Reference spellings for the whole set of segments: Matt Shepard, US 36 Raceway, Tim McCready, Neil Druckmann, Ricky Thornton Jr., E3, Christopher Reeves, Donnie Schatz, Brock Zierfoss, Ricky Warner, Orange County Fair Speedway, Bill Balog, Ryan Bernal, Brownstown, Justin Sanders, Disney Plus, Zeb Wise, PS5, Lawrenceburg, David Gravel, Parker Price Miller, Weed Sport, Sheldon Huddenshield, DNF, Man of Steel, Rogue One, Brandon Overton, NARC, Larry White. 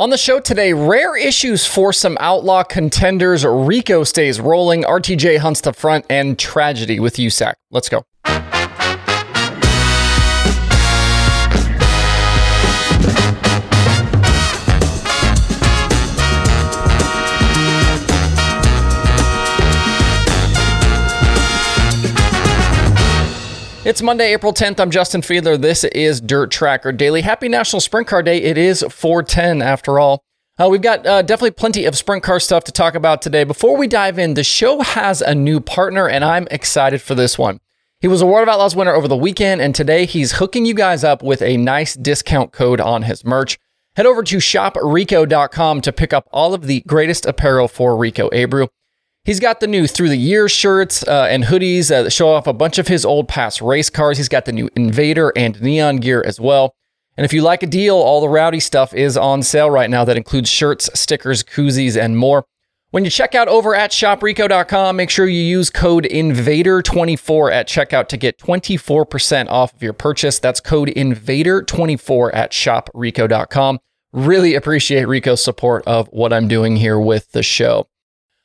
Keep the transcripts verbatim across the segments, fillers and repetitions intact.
On the show today, rare issues for some outlaw contenders. Rico stays rolling, R T J hunts the front, and tragedy with U S A C. Let's go. It's Monday, April tenth. I'm Justin Fiedler. This is Dirt Tracker Daily. Happy National Sprint Car Day. It is four ten after all. Uh, we've got uh, definitely plenty of sprint car stuff to talk about today. Before we dive in, the show has a new partner, and I'm excited for this one. He was a World of Outlaws winner over the weekend, and today he's hooking you guys up with a nice discount code on his merch. Head over to shop rico dot com to pick up all of the greatest apparel for Rico Abreu. He's got the new Through the Years shirts uh, and hoodies uh, that show off a bunch of his old past race cars. He's got the new Invader and Neon gear as well. And if you like a deal, all the Rowdy stuff is on sale right now. That includes shirts, stickers, koozies, and more. When you check out over at shop rico dot com, make sure you use code invader twenty-four at checkout to get twenty-four percent off of your purchase. That's code invader twenty-four at shop rico dot com. Really appreciate Rico's support of what I'm doing here with the show.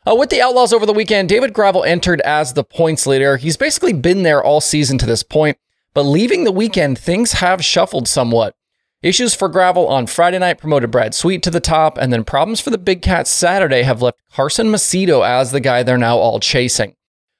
Uh, with the Outlaws over the weekend, David Gravel entered as the points leader. He's basically been there all season to this point, but leaving the weekend, things have shuffled somewhat. Issues for Gravel on Friday night promoted Brad Sweet to the top, and then problems for the Big Cat Saturday have left Carson Macedo as the guy they're now all chasing.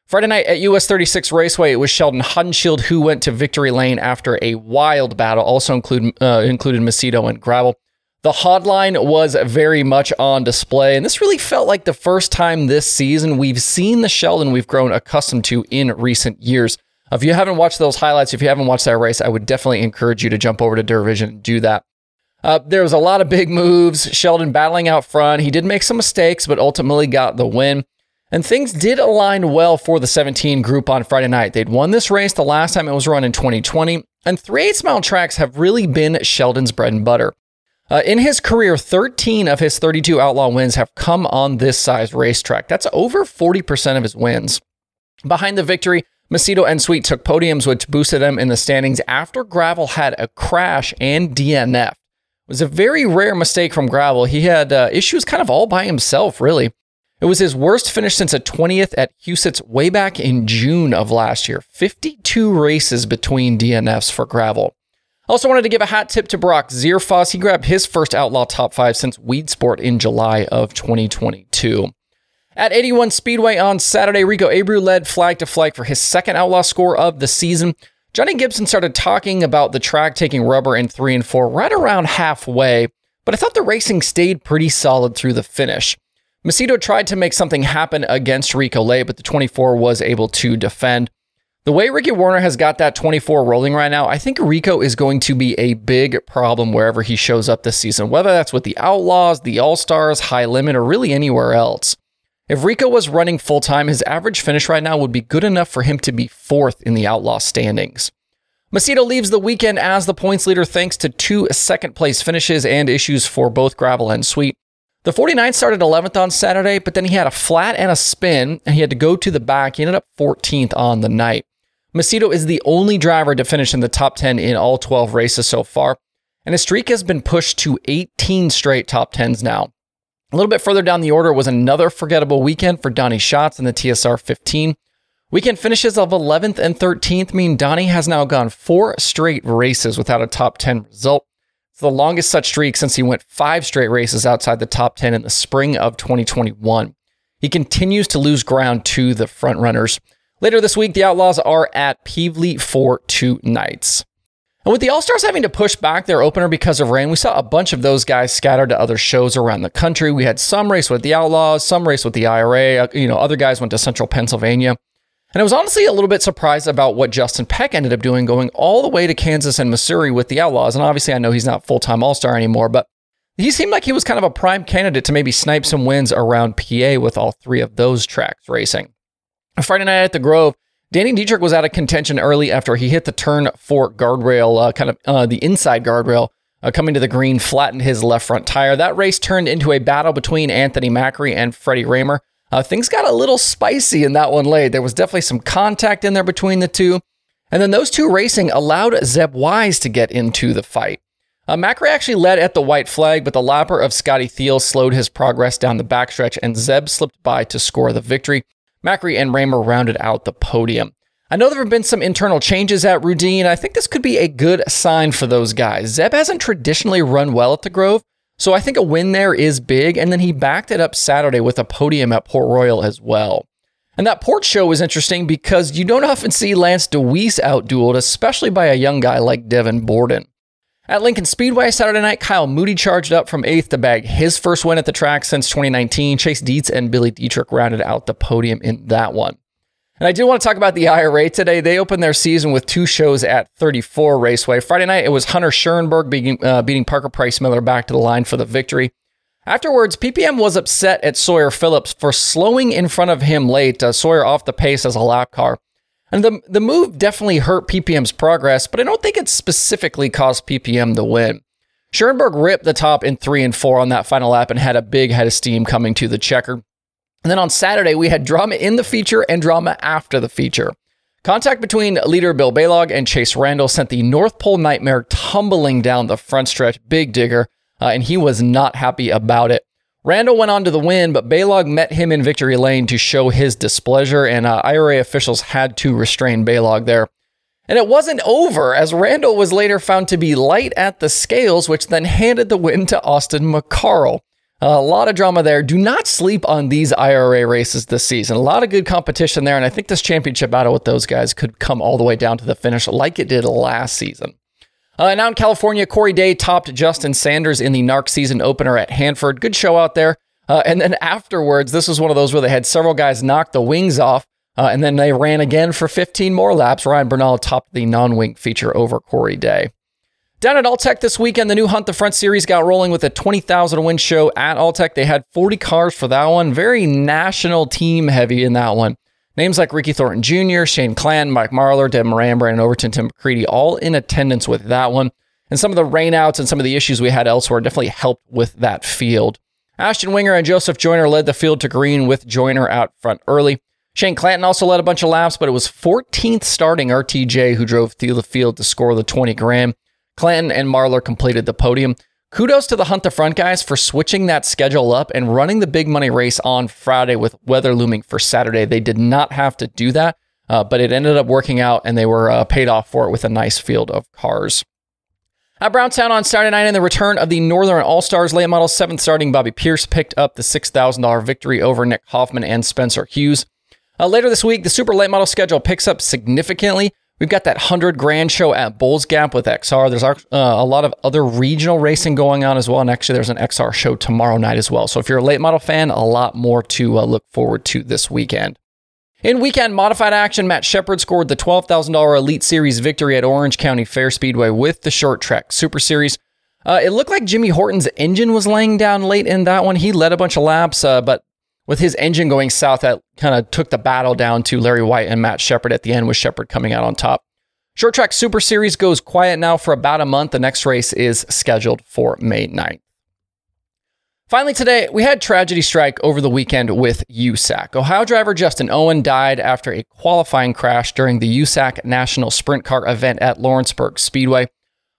Friday night at U S thirty-six Raceway, it was Sheldon Huddenshield who went to victory lane after a wild battle, also include, uh, included Macedo and Gravel. The hotline was very much on display, and this really felt like the first time this season we've seen the Sheldon we've grown accustomed to in recent years. If you haven't watched those highlights, if you haven't watched that race, I would definitely encourage you to jump over to DirtVision and do that. Uh, there was a lot of big moves. Sheldon battling out front. He did make some mistakes, but ultimately got the win. And things did align well for the seventeen group on Friday night. They'd won this race the last time it was run in twenty twenty, and three eighths mile tracks have really been Sheldon's bread and butter. Uh, in his career, thirteen of his thirty-two Outlaw wins have come on this size racetrack. That's over forty percent of his wins. Behind the victory, Macedo and Sweet took podiums, which boosted them in the standings after Gravel had a crash and D N F. It was a very rare mistake from Gravel. He had uh, issues kind of all by himself, really. It was his worst finish since a twentieth at Huset's way back in June of last year. fifty-two races between D N Fs for Gravel. I also wanted to give a hat tip to Brock Zierfoss. He grabbed his first Outlaw top five since Weed Sport in July of twenty twenty-two. At eighty-one Speedway on Saturday, Rico Abreu led flag to flag for his second Outlaw score of the season. Johnny Gibson started talking about the track taking rubber in three and four right around halfway, but I thought the racing stayed pretty solid through the finish. Macedo tried to make something happen against Rico late, but the twenty-four was able to defend. The way Ricky Warner has got that twenty-four rolling right now, I think Rico is going to be a big problem wherever he shows up this season, whether that's with the Outlaws, the All-Stars, High Limit, or really anywhere else. If Rico was running full-time, his average finish right now would be good enough for him to be fourth in the Outlaw standings. Macedo leaves the weekend as the points leader thanks to two second-place finishes and issues for both Gravel and Sweet. The forty-nine started eleventh on Saturday, but then he had a flat and a spin, and he had to go to the back. He ended up fourteenth on the night. Macedo is the only driver to finish in the top ten in all twelve races so far, and his streak has been pushed to eighteen straight top tens now. A little bit further down the order was another forgettable weekend for Donnie Schatz in the T S R fifteen. Weekend finishes of eleventh and thirteenth mean Donnie has now gone four straight races without a top ten result. It's the longest such streak since he went five straight races outside the top ten in the spring of twenty twenty-one. He continues to lose ground to the frontrunners. Later this week, the Outlaws are at Peebley for two nights. And with the All-Stars having to push back their opener because of rain, we saw a bunch of those guys scattered to other shows around the country. We had some race with the Outlaws, some race with the I R A. You know, other guys went to central Pennsylvania. And I was honestly a little bit surprised about what Justin Peck ended up doing, going all the way to Kansas and Missouri with the Outlaws. And obviously, I know he's not full-time All-Star anymore, but he seemed like he was kind of a prime candidate to maybe snipe some wins around P A with all three of those tracks racing. Friday night at the Grove, Danny Dietrich was out of contention early after he hit the turn four guardrail, uh, kind of uh, the inside guardrail, uh, coming to the green, flattened his left front tire. That race turned into a battle between Anthony Macri and Freddie Raymer. Uh, things got a little spicy in that one late. There was definitely some contact in there between the two. And then those two racing allowed Zeb Wise to get into the fight. Uh, Macri actually led at the white flag, but the lapper of Scotty Thiel slowed his progress down the backstretch, and Zeb slipped by to score the victory. Macri and Raymer rounded out the podium. I know there have been some internal changes at Roudy, and I think this could be a good sign for those guys. Zeb hasn't traditionally run well at the Grove, so I think a win there is big, and then he backed it up Saturday with a podium at Port Royal as well. And that Port show was interesting because you don't often see Lance DeWeese outdueled, especially by a young guy like Devin Borden. At Lincoln Speedway Saturday night, Kyle Moody charged up from eighth to bag his first win at the track since twenty nineteen. Chase Dietz and Billy Dietrich rounded out the podium in that one. And I do want to talk about the I R A today. They opened their season with two shows at thirty-four Raceway. Friday night, it was Hunter Schoenberg beating, uh, beating Parker Price Miller back to the line for the victory. Afterwards, P P M was upset at Sawyer Phillips for slowing in front of him late. Uh, Sawyer off the pace as a lap car. And the, the move definitely hurt P P M's progress, but I don't think it specifically caused P P M the win. Schoenberg ripped the top in three and four on that final lap and had a big head of steam coming to the checker. And then on Saturday, we had drama in the feature and drama after the feature. Contact between leader Bill Balog and Chase Randall sent the North Pole Nightmare tumbling down the front stretch, big digger, uh, and he was not happy about it. Randall went on to the win, but Balog met him in victory lane to show his displeasure, and uh, I R A officials had to restrain Balog there. And it wasn't over, as Randall was later found to be light at the scales, which then handed the win to Austin McCarl. Uh, a lot of drama there. Do not sleep on these I R A races this season. A lot of good competition there, and I think this championship battle with those guys could come all the way down to the finish like it did last season. Uh, now in California, Corey Day topped Justin Sanders in the N A R C season opener at Hanford. Good show out there. Uh, and then afterwards, this was one of those where they had several guys knock the wings off, uh, and then they ran again for fifteen more laps. Ryan Bernal topped the non-wing feature over Corey Day. Down at Alltech this weekend, the new Hunt the Front series got rolling with a twenty thousand win show at Alltech. They had forty cars for that one. Very national team heavy in that one. Names like Ricky Thornton Junior, Shane Clanton, Mike Marler, Deb Moran, Brandon Overton, Tim McCready, all in attendance with that one. And some of the rainouts and some of the issues we had elsewhere definitely helped with that field. Ashton Winger and Joseph Joyner led the field to green with Joyner out front early. Shane Clanton also led a bunch of laps, but it was fourteenth starting R T J who drove through the field to score the twenty grand. Clanton and Marler completed the podium. Kudos to the Hunt the Front guys for switching that schedule up and running the big money race on Friday with weather looming for Saturday. They did not have to do that, uh, but it ended up working out, and they were uh, paid off for it with a nice field of cars. At Brownstown on Saturday night, in the return of the Northern All-Stars late model, seventh starting Bobby Pierce picked up the six thousand dollars victory over Nick Hoffman and Spencer Hughes. Uh, later this week, the super late model schedule picks up significantly. We've got that one hundred grand show at Bulls Gap with X R. There's uh, a lot of other regional racing going on as well. And actually, there's an X R show tomorrow night as well. So if you're a late model fan, a lot more to uh, look forward to this weekend. In weekend modified action, Matt Shepard scored the twelve thousand dollars Elite Series victory at Orange County Fair Speedway with the Short Track Super Series. Uh, it looked like Jimmy Horton's engine was laying down late in that one. He led a bunch of laps, uh, but with his engine going south, that kind of took the battle down to Larry White and Matt Shepard at the end, with Shepard coming out on top. Short Track Super Series goes quiet now for about a month. The next race is scheduled for May ninth. Finally today, we had tragedy strike over the weekend with U S A C. Ohio driver Justin Owen died after a qualifying crash during the U S A C National Sprint Car event at Lawrenceburg Speedway.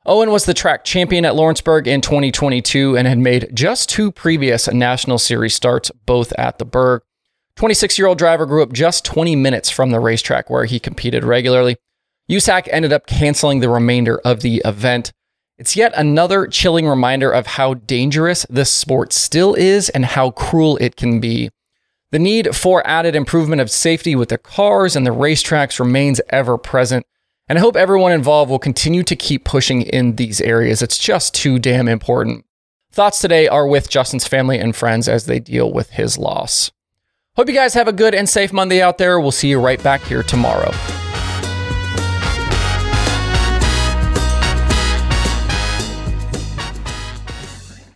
Owen was the track champion at Lawrenceburg in twenty twenty-two and had made just two previous National Series starts, both at the Berg. twenty-six-year-old driver grew up just twenty minutes from the racetrack where he competed regularly. U S A C ended up canceling the remainder of the event. It's yet another chilling reminder of how dangerous this sport still is and how cruel it can be. The need for added improvement of safety with the cars and the racetracks remains ever present. And I hope everyone involved will continue to keep pushing in these areas. It's just too damn important. Thoughts today are with Justin's family and friends as they deal with his loss. Hope you guys have a good and safe Monday out there. We'll see you right back here tomorrow.